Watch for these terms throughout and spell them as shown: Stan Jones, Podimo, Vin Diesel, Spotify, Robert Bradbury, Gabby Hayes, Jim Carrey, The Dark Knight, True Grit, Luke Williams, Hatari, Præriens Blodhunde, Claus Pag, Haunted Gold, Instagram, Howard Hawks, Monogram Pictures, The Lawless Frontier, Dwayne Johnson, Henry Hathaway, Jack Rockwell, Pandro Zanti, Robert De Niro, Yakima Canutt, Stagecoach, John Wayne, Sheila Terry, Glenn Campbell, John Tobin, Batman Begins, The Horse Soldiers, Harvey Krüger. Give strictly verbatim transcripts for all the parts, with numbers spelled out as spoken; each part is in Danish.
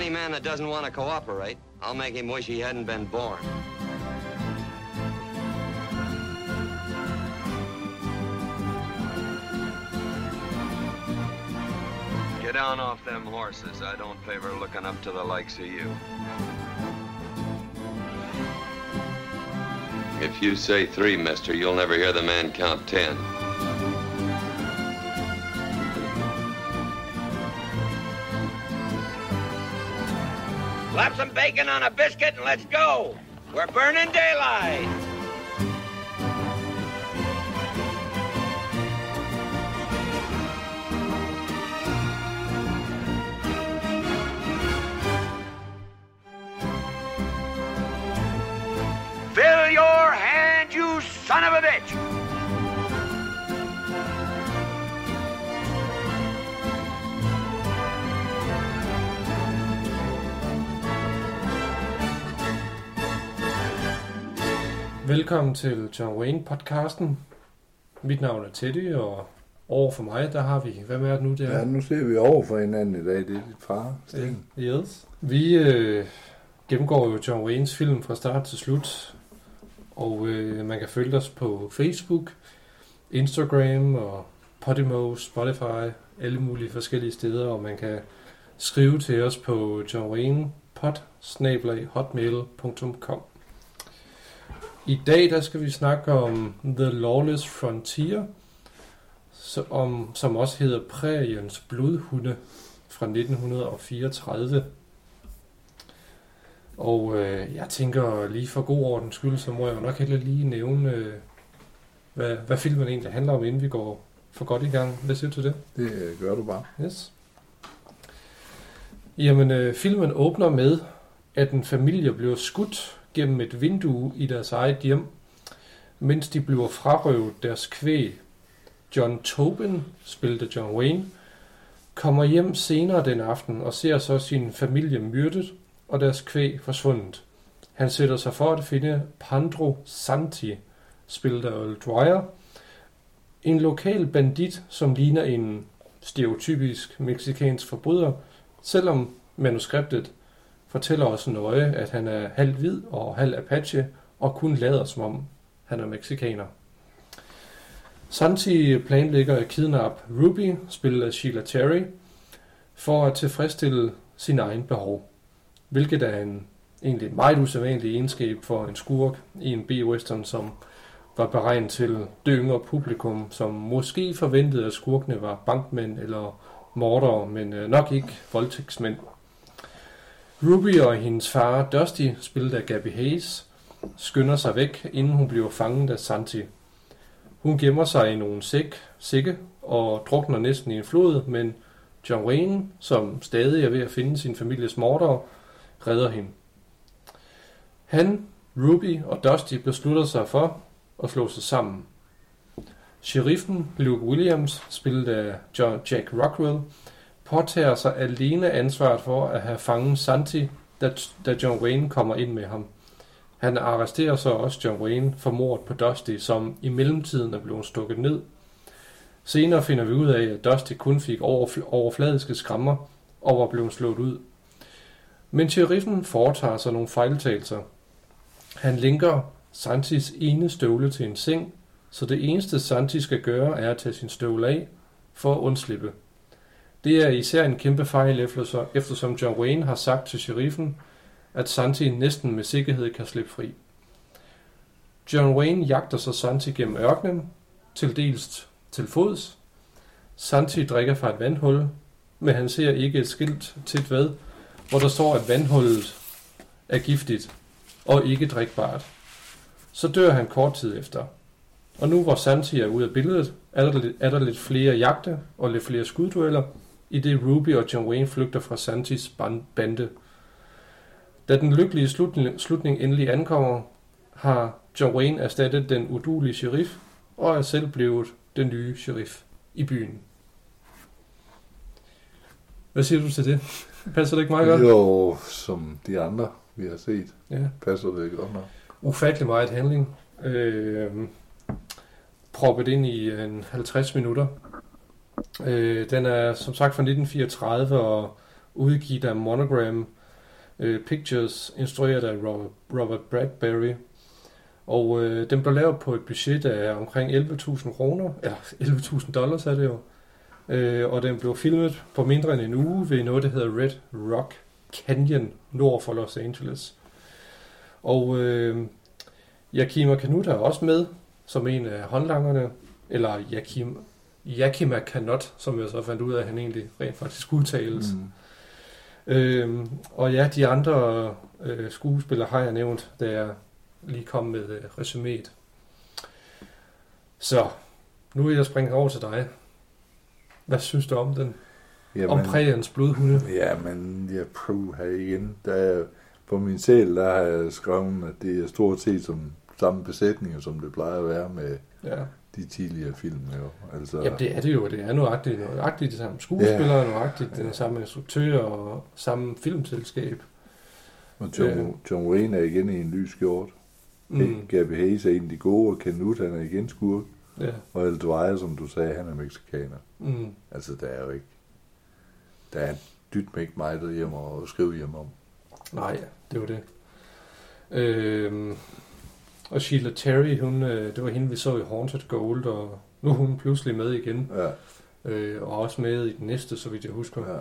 Any man that doesn't want to cooperate, I'll make him wish he hadn't been born. Get down off them horses. I don't favor looking up to the likes of you. If you say three, mister, you'll never hear the man count ten. Slap some bacon on a biscuit and let's go. We're burning daylight. Fill your hand, you son of a bitch. Velkommen til John Wayne podcasten. Mit navn er Teddy, og over for mig, der har vi... Hvad er det nu, der? Ja, nu ser vi over for hinanden i dag. Det er dit far, Sten. Yes. Vi øh, gennemgår jo John Waynes film fra start til slut, og øh, man kan følge os på Facebook, Instagram og Podimo, Spotify, alle mulige forskellige steder, og man kan skrive til os på johnwaynepod snabel-a hotmail punktum com. I dag der skal vi snakke om The Lawless Frontier, som, som også hedder Præriens Blodhunde fra nitten fireogtredive. Og øh, jeg tænker lige for god ordens skyld, så må jeg jo nok heller lige nævne, øh, hvad, hvad filmen egentlig handler om, inden vi går for godt i gang. Hvad siger du til det? Det gør du bare. Yes. Jamen, øh, filmen åbner med, at en familie bliver skudt gennem et vindue i deres eget hjem, mens de bliver frarøvet deres kvæg. John Tobin, spillet af John Wayne, kommer hjem senere den aften og ser så sin familie myrdet og deres kvæg forsvundet. Han sætter sig for at finde Pandro Zanti, spillet af Earl Dwyer, en lokal bandit, som ligner en stereotypisk mexicansk forbryder, selvom manuskriptet fortæller også nøje, at han er halv hvid og halv apache, og kun lader som om han er mexikaner. Samtidig planlægger at kidnappe Ruby, spillet af Sheila Terry, for at tilfredsstille sin egen behov, hvilket er en egentlig meget usædvanlig egenskab for en skurk i en B-western, som var beregnet til det yngre publikum, som måske forventede, at skurkene var bankmænd eller mordere, men nok ikke voldtægtsmænd. Ruby og hendes far, Dusty, spillet af Gabby Hayes, skynder sig væk, inden hun bliver fanget af Zanti. Hun gemmer sig i nogle sæk, sække og drukner næsten i en flod, men John Wayne, som stadig er ved at finde sin families mordere, redder hende. Han, Ruby og Dusty beslutter sig for at slå sig sammen. Sheriffen Luke Williams, spillet af Jack Rockwell, påtager sig alene ansvaret for at have fanget Zanti, da, da John Wayne kommer ind med ham. Han arresterer så også John Wayne for mordet på Dusty, som i mellemtiden er blevet stukket ned. Senere finder vi ud af, at Dusty kun fik overfl- overfladiske skrammer og var blevet slået ud. Men sheriffen foretager sig nogle fejltagelser. Han linker Zantis ene støvle til en seng, så det eneste Zanti skal gøre er at tage sin støvle af for at undslippe. Det er især en kæmpe fejl, eftersom John Wayne har sagt til sheriffen, at Zanti næsten med sikkerhed kan slippe fri. John Wayne jagter så Zanti gennem ørkenen, til dels til fods. Zanti drikker fra et vandhul, men han ser ikke et skilt tæt ved, hvor der står, at vandhullet er giftigt og ikke drikbart. Så dør han kort tid efter. Og nu hvor Zanti er ude af billedet, er der, lidt, er der lidt flere jagter og lidt flere skuddueller, i det Ruby og John Wayne flygter fra Zantis bande. Da den lykkelige slutning, slutning endelig ankommer, har John Wayne erstattet den udulige sheriff, og er selv blevet den nye sheriff i byen. Hvad siger du til det? Passer det ikke meget godt? Jo, som de andre, vi har set, ja. Passer det ikke godt nok. Ufattelig meget handling. Øh, proppet ind i en halvtreds minutter. Øh, den er som sagt fra nitten fireogtredive, og udgivet af Monogram øh, Pictures, instrueret af Robert, Robert Bradbury. Og øh, den blev lavet på et budget af omkring elleve tusind kroner, eller elleve tusind dollars er det jo. Øh, og den blev filmet på mindre end en uge ved noget, der hedder Red Rock Canyon, nord for Los Angeles. Og øh, Yakima Canutt er også med som en af håndlangerne, eller Yakima, Yakima Canutt, som jeg så fandt ud af, at han egentlig rent faktisk udtales. Mm. Øh, og ja, de andre øh, skuespillere har jeg nævnt, da jeg lige kom med øh, resuméet. Så, nu vil jeg springe over til dig. Hvad synes du om den? Jamen, om Præriens Blodhunde? Jamen, jeg prøver her igen. Der, på min sæl, der har jeg skrevet, at det er stort set som samme besætninger, som det plejer at være med ja. de tidligere film. Jo. Altså, jamen, det er det jo. Det er nøjagtigt. Nøjagtigt det samme skuespillere, ja. nøjagtigt den samme instruktør og samme filmselskab. Og John, øh. John Wayne er igen i en lys skjort. Mm. Gabby Hayes er en af de gode, og Canutt, han er igen skurk. Ja. Og El Dwyer, som du sagde, han er mexikaner. Mm. Altså, der er jo ikke... Der er dybt med ikke mig derhjemme og skrive hjem om. Nej, det var det. Øhm, og Sheila Terry, hun, det var hende, vi så i Haunted Gold, og nu er hun pludselig med igen. Ja. Øh, og også med i den næste, så vidt jeg husker.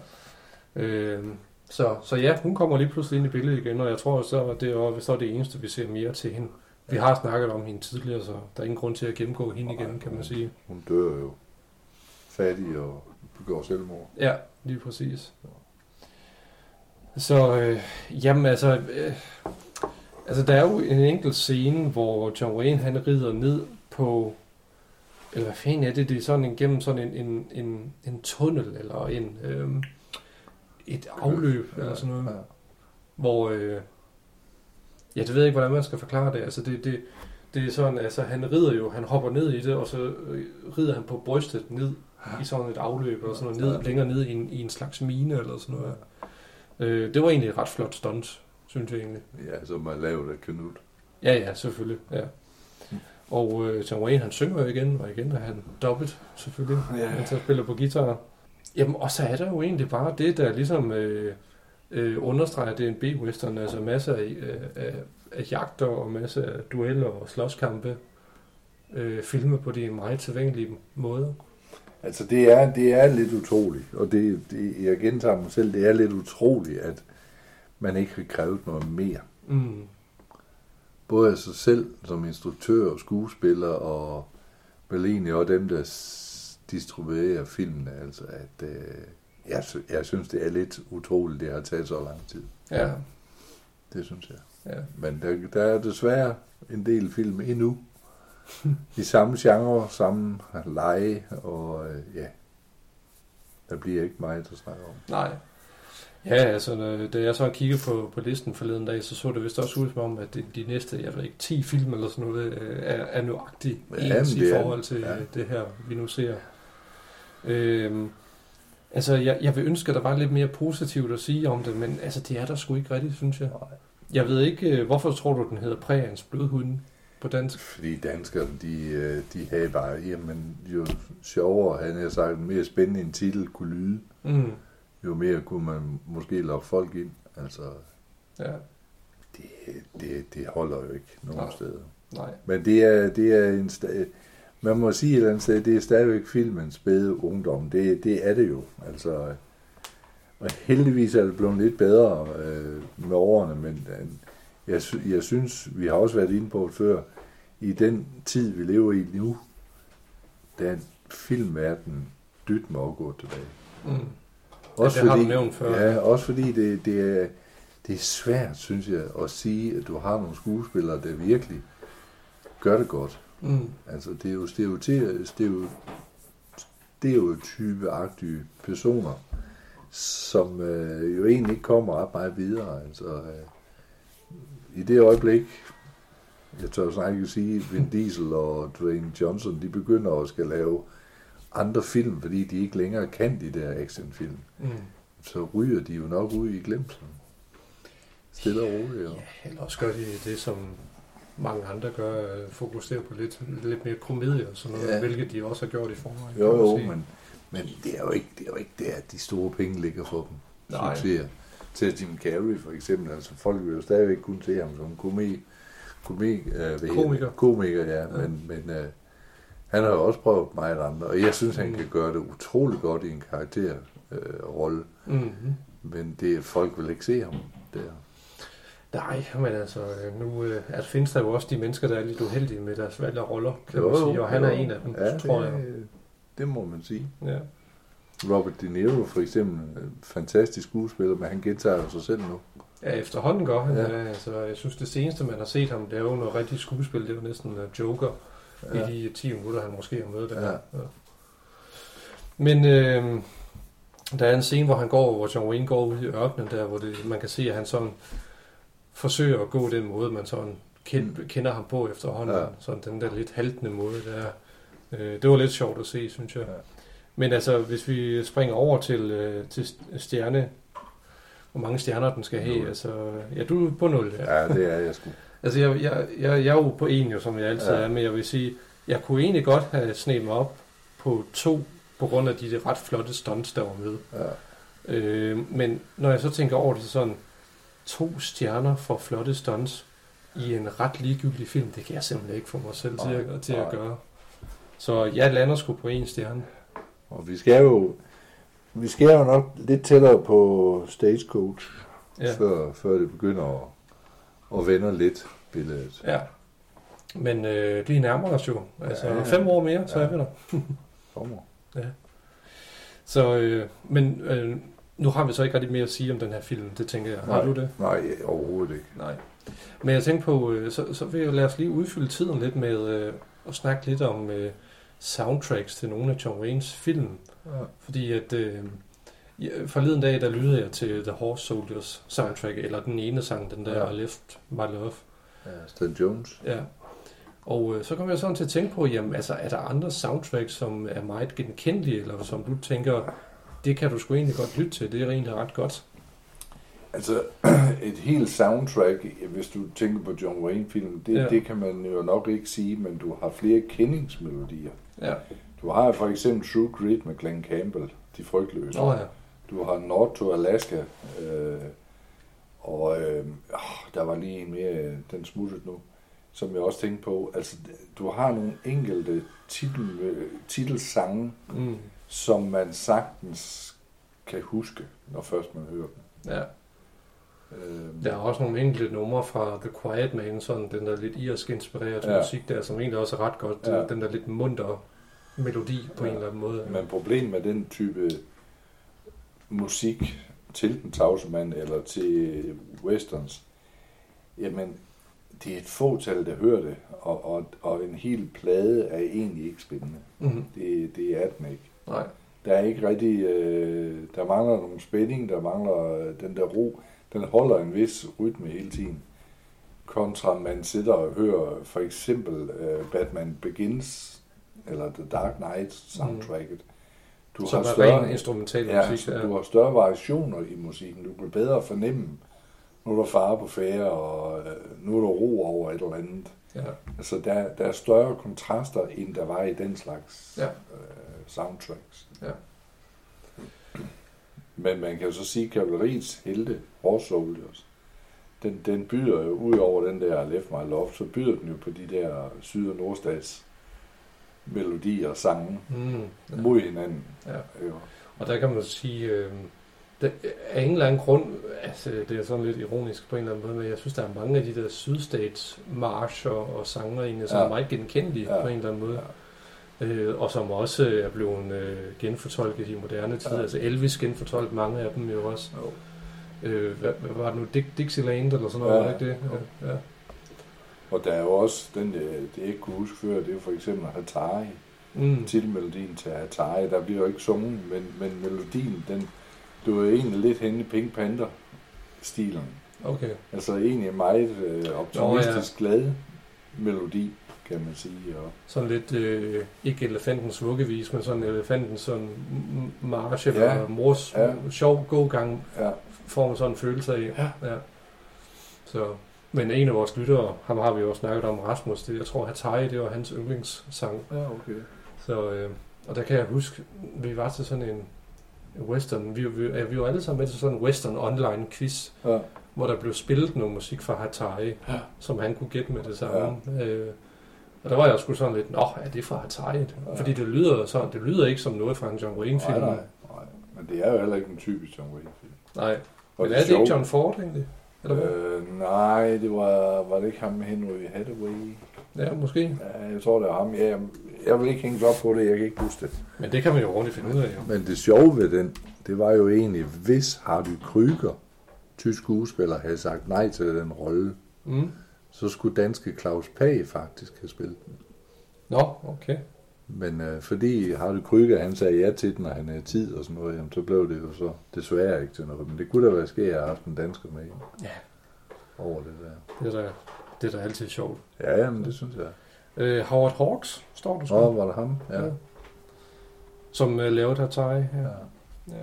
Ja. Øhm, så, så ja, hun kommer lige pludselig ind i billedet igen, og jeg tror så, at det er, så er det eneste, vi ser mere til hende. Vi har snakket om hende tidligere, så der er ingen grund til at gennemgå hende igen, kan man sige. Hun dør jo fattig og begår selvmord. Ja, lige præcis. Så, øh, jamen altså, øh, altså, der er jo en enkelt scene, hvor John Wayne, han rider ned på, eller hvad fanden er det, det er sådan en, gennem sådan en, en, en, en tunnel, eller en, øh, et afløb, ja, eller sådan noget, ja. hvor... Øh, Ja, det ved jeg ikke, hvordan man skal forklare det. Altså, det, det, det er sådan, altså, han rider jo, han hopper ned i det, og så rider han på brystet ned i sådan et afløb, eller sådan noget, ned, længere ned i en, i en slags mine, eller sådan noget. Øh, det var egentlig et ret flot stunt, synes jeg egentlig. Ja, som er lavet af Canutt. Ja, ja, selvfølgelig, ja. Og øh, John Wayne, han synger jo igen, og igen er han dobbelt, selvfølgelig. Ja. Han så spiller på guitar. Jamen, og så er der jo egentlig bare det, der ligesom... Øh, Øh, understreger det en B-western, altså masser af, af, af jagter og masser af dueller og slåskampe, øh, filmet på de meget tilvængelige måder. Altså det er, det er lidt utroligt, og det, det, jeg gentager mig selv, det er lidt utroligt, at man ikke har krævet noget mere. Mm. Både af sig selv som instruktør og skuespiller og Berlini og dem, der distribuerer filmene, altså at... Øh, Jeg, sy- jeg synes, det er lidt utroligt, det har taget så lang tid. Ja. Det synes jeg. Ja. Men der, der er desværre en del film endnu. I samme genre, samme lege, og øh, ja, der bliver ikke meget at snakke om. Nej. Ja, altså, da jeg så kiggede på, på listen forleden dag, så så det vist også ud som om, at de, de næste, jeg ved ikke, ti film eller sådan noget, er, er nøjagtigt ens i forhold til ja. det her, vi nu ser. Øhm, Altså, jeg, jeg vil ønske, at der var lidt mere positivt at sige om det, men altså, det er der sgu ikke rigtigt, synes jeg. Jeg ved ikke, hvorfor tror du, den hedder Præriens Blodhunde på dansk? Fordi danskerne, de, de havde bare, jamen, jo sjovere, han havde sagt, mere spændende en titel kunne lyde, mm. jo mere kunne man måske lokke folk ind. Altså, ja. det, det, det holder jo ikke nogen Nej. steder. Nej. Men det er, det er en... Sta- Man må sige et eller andet sted, det er stadigvæk filmens spæde ungdom. Det, det er det jo. Altså, og heldigvis er det blevet lidt bedre øh, med årene, men jeg, jeg synes, vi har også været inde på det før, i den tid, vi lever i nu, der er filmverdenen dybt med at gå tilbage. Mm. Også ja, det fordi, har du nævnt før. Ja, også fordi det, det, er, det er svært, synes jeg, at sige, at du har nogle skuespillere, der virkelig gør det godt. Mm. Altså, det er jo stereotype-agtige personer, som øh, jo egentlig ikke kommer ret meget videre. Altså, øh, i det øjeblik, jeg tør snart ikke sige, Vin Diesel og Dwayne Johnson, de begynder også at lave andre film, fordi de ikke længere kan de der actionfilm. Mm. Så ryger de jo nok ud i glemslen. Stille og roligt. Og... Ja, eller også gør de det, som... mange andre gør, øh, fokuserer på lidt, lidt mere komedie og sådan noget, ja. hvilket de også har gjort i forvejen. Jo, jo, men, men det, er jo ikke, det er jo ikke der, at de store penge ligger for dem. succeser. Til Jim Carrey for eksempel, altså folk vil jo stadigvæk kun se ham som komi, komi, øh, komiker. komiker, ja, ja. men, men øh, han har jo også prøvet meget andet, og jeg synes, han mm. kan gøre det utrolig godt i en karakterrolle, øh, mm-hmm. men det folk vil ikke se ham der. Nej, men altså, nu øh, altså, findes der jo også de mennesker, der er lidt uheldige med deres valg af roller, kan jo, man sige, og han jo. er en af dem, ja, tror det, jeg. Det må man sige. Ja. Robert De Niro for eksempel, fantastisk skuespiller, men han gentager jo sig selv nu. Ja, efterhånden gør han. Ja. Ja, altså, jeg synes, det seneste, man har set ham, det er jo noget rigtigt skuespil, det er næsten Joker ja. i de ti minutter, han måske har mødt der. Ja. Ja. Men øh, der er en scene, hvor han går, hvor John Wayne går ud i ørkenen der, hvor det, man kan se, at han sådan forsøger at gå den måde, man sådan kend, kender ham på efterhånden. Ja. Sådan den der lidt haltende måde der. Øh, det var lidt sjovt at se, synes jeg. Ja. Men altså, hvis vi springer over til, øh, til stjerne, hvor mange stjerner den skal have, nul. Altså, ja, du er på nul. Ja, ja det er jeg sgu. altså, jeg, jeg, jeg, jeg er jo på en, jo, som jeg altid ja. er, men jeg vil sige, jeg kunne egentlig godt have snedt mig op på to, på grund af de ret flotte stunts, der var med. Ja. Øh, men når jeg så tænker over det, sådan to stjerner for flotte stunts i en ret ligegyldig film, det kan jeg simpelthen ikke få mig selv til, at, til at gøre. Så jeg lander sgu på en stjerne. Og vi skal jo, vi skal jo nok lidt tættere på Stagecoach, ja. før, før det begynder at, at vende lidt billedet. Ja, men øh, det er nærmere os jo. Altså ja, ja. fem år mere, så ja. er vi der. Sommer. Ja. Så, øh, men øh, nu har vi så ikke rigtig mere at sige om den her film, det tænker jeg. Har Nej. du det? Nej, overhovedet ikke. Nej. Men jeg tænker på, øh, så, så vil jeg lade os lige udfylde tiden lidt med øh, at snakke lidt om Øh, soundtracks til nogle af John Waynes film. Ja. Fordi at øh, forleden dag, der lyttede jeg til The Horse Soldiers soundtrack, eller den ene sang, den der ja. I Left My Love. Ja, Stan Jones. Ja. Og øh, så kom jeg sådan til at tænke på, jamen altså, er der andre soundtracks, som er meget genkendelige, eller som du tænker, det kan du sgu egentlig godt lytte til, det er egentlig ret godt? Altså, et helt soundtrack, hvis du tænker på John Wayne-film, det, ja. det kan man jo nok ikke sige, men du har flere kendingsmelodier. Ja. Du har for eksempel True Grit med Glenn Campbell, De Frygtløse. Oh, ja. Du har North to Alaska, øh, og øh, der var lige en mere, den smuttet nu, som jeg også tænkte på. Altså, du har nogle enkelte titel, titelsange, mm. som man sagtens kan huske, når først man hører dem. Ja. Der er også nogle enkelte numre fra The Quiet Man, sådan den der lidt irsk inspireret ja. musik der, som egentlig også er ret godt, ja. den der lidt munter melodi på ja. en eller anden måde. Men problemet med den type musik til Den Tavse Mand eller til westerns, jamen det er et fåtal, der hører det, og, og, og en hel plade er egentlig ikke spændende. Mm-hmm. Det, det er den ikke. Nej. Der er ikke rigtig, øh, der mangler nogle spænding, der mangler den der ro. Den holder en vis rytme hele tiden, kontra man sidder og hører for eksempel uh, Batman Begins, eller The Dark Knight soundtracket. Du Som har er større, ren instrumental ja, musik. Ja. Du har større variationer i musikken, du kan bedre fornemme, nu er der fare på færre, og uh, nu er der ro over et eller andet. Ja. Altså der, der er større kontraster, end der var i den slags ja. uh, soundtracks. Ja. Men man kan jo så sige, at kavaleriets helte, Horse Soldiers, den, den byder jo ud over den der Left My Love, så byder den jo på de der syd- og nordstats melodier og sange mm, ja. mod hinanden. Ja. Ja. Og der kan man sige, øh, der, af en eller anden grund, altså det er sådan lidt ironisk på en eller anden måde, men jeg synes, der er mange af de der sydstats-marcher og sanger egentlig, som ja. er meget genkendelige ja. på en eller anden måde. Ja. Øh, og som også er blevet øh, genfortolket i moderne tid. Ja. Altså Elvis genfortolkede mange af dem jo også. Ja. Øh, hvad, hvad var det nu? Dick, Dixieland eller sådan noget, ja. var ikke det? Ja. Ja. Og der er jo også den, det jeg ikke kunne huske før, det er jo for eksempel Hatari. Mm. Titelmelodien til Hatari, der bliver jo ikke sunget, men, men melodien, den blev jo egentlig lidt henne i Pink Panther-stilen. Okay. Altså egentlig meget øh, optimistisk Nå, ja. glad melodi, kan man sige. Og sådan lidt, øh, ikke elefantens vuggevis, men sådan elefantens sådan marche, ja, og mors ja. sjov gågang, ja. får man sådan en følelse af. Ja. Ja. Så, men en af vores lyttere, ham har vi jo også snakket om, Rasmus, det, jeg tror, Hatari, det var hans yndlingssang. Ja, okay. Så, øh, og der kan jeg huske, vi var til sådan en western. Vi, vi, vi var alle sammen med til sådan en western online quiz, ja. Hvor der blev spillet noget musik fra Hatari, ja. Som han kunne gætte med det samme. Ja. Øh, og der var jeg sgu sådan lidt, nå, er det fra Hatari? Ja. Fordi det lyder sådan, det lyder ikke som noget fra en John Wayne-film. Nej, nej, nej, men det er jo heller ikke en typisk John Wayne-film. Nej, men det er det show. Ikke John Ford egentlig? Øh, nej, det var, var det ikke ham med Henry Hathaway? Ja, måske. Ja, jeg tror, det var ham. Ja, jeg, jeg vil ikke hænge op på det, jeg kan ikke huske det. Men det kan man jo ordentligt finde ud af, jo. Men det sjove ved den, det var jo egentlig, hvis Harvey Krüger, tysk skuespiller, havde sagt nej til den rolle, mm. så skulle danske Claus Pag faktisk have spillet den. Nå, okay. Men øh, fordi Harvey Krüger, han sagde ja til den, og han havde tid og sådan noget, jamen, så blev det jo så desværre ikke til noget. Men det kunne da være sket, at jeg har haft en dansker med hende. Ja. Over det der. Det er da, det er da altid sjovt. Ja, jamen det synes jeg. Øh, Howard Hawks, står du sgu? Åh, oh, var det ham? Ja. Ja. Som øh, lavede Hatari. Ja. Ja.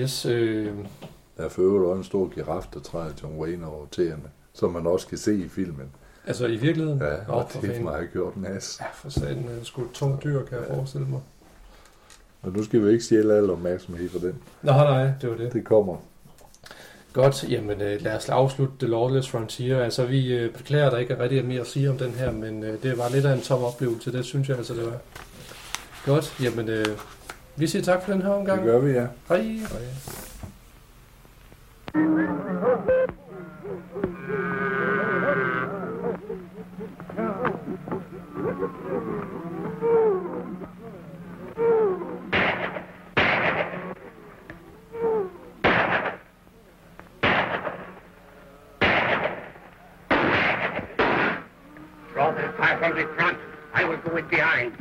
Yes. Øh... Der er for øvrigt også en stor giraf, der træder John Wayne over tæerne, som man også kan se i filmen. Altså i virkeligheden? Ja, og oh, det er meget gjort næs. Ja, for satan, det er sgu et tungt dyr, kan jeg ja. forestille mig. Og nu skal vi ikke sjæle alle opmærksomhed for den. Nå nej, det var det. Det kommer. Godt, jamen lad os afslutte The Lawless Frontier. Altså vi beklager, der ikke er rigtig mere at sige om den her, men det var lidt af en tom oplevelse, det synes jeg altså det var. Godt, jamen vi siger tak for den her omgang. Det gør vi, ja. Hej. Hej. Fire from the front. I will go with behind.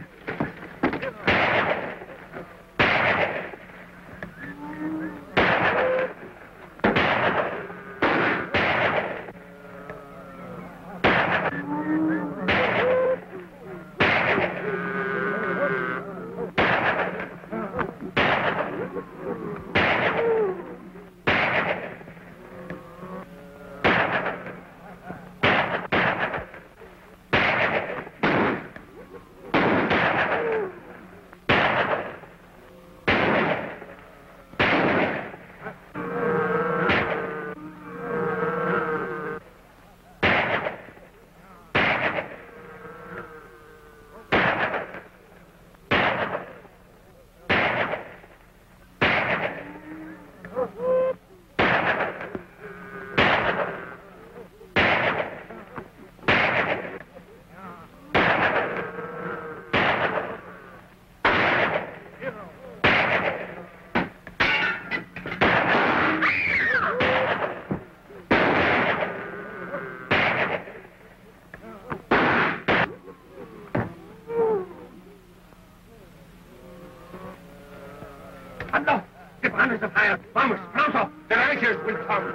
Vamos, pronto! The Rangers will come!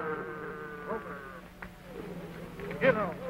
Over. Get out.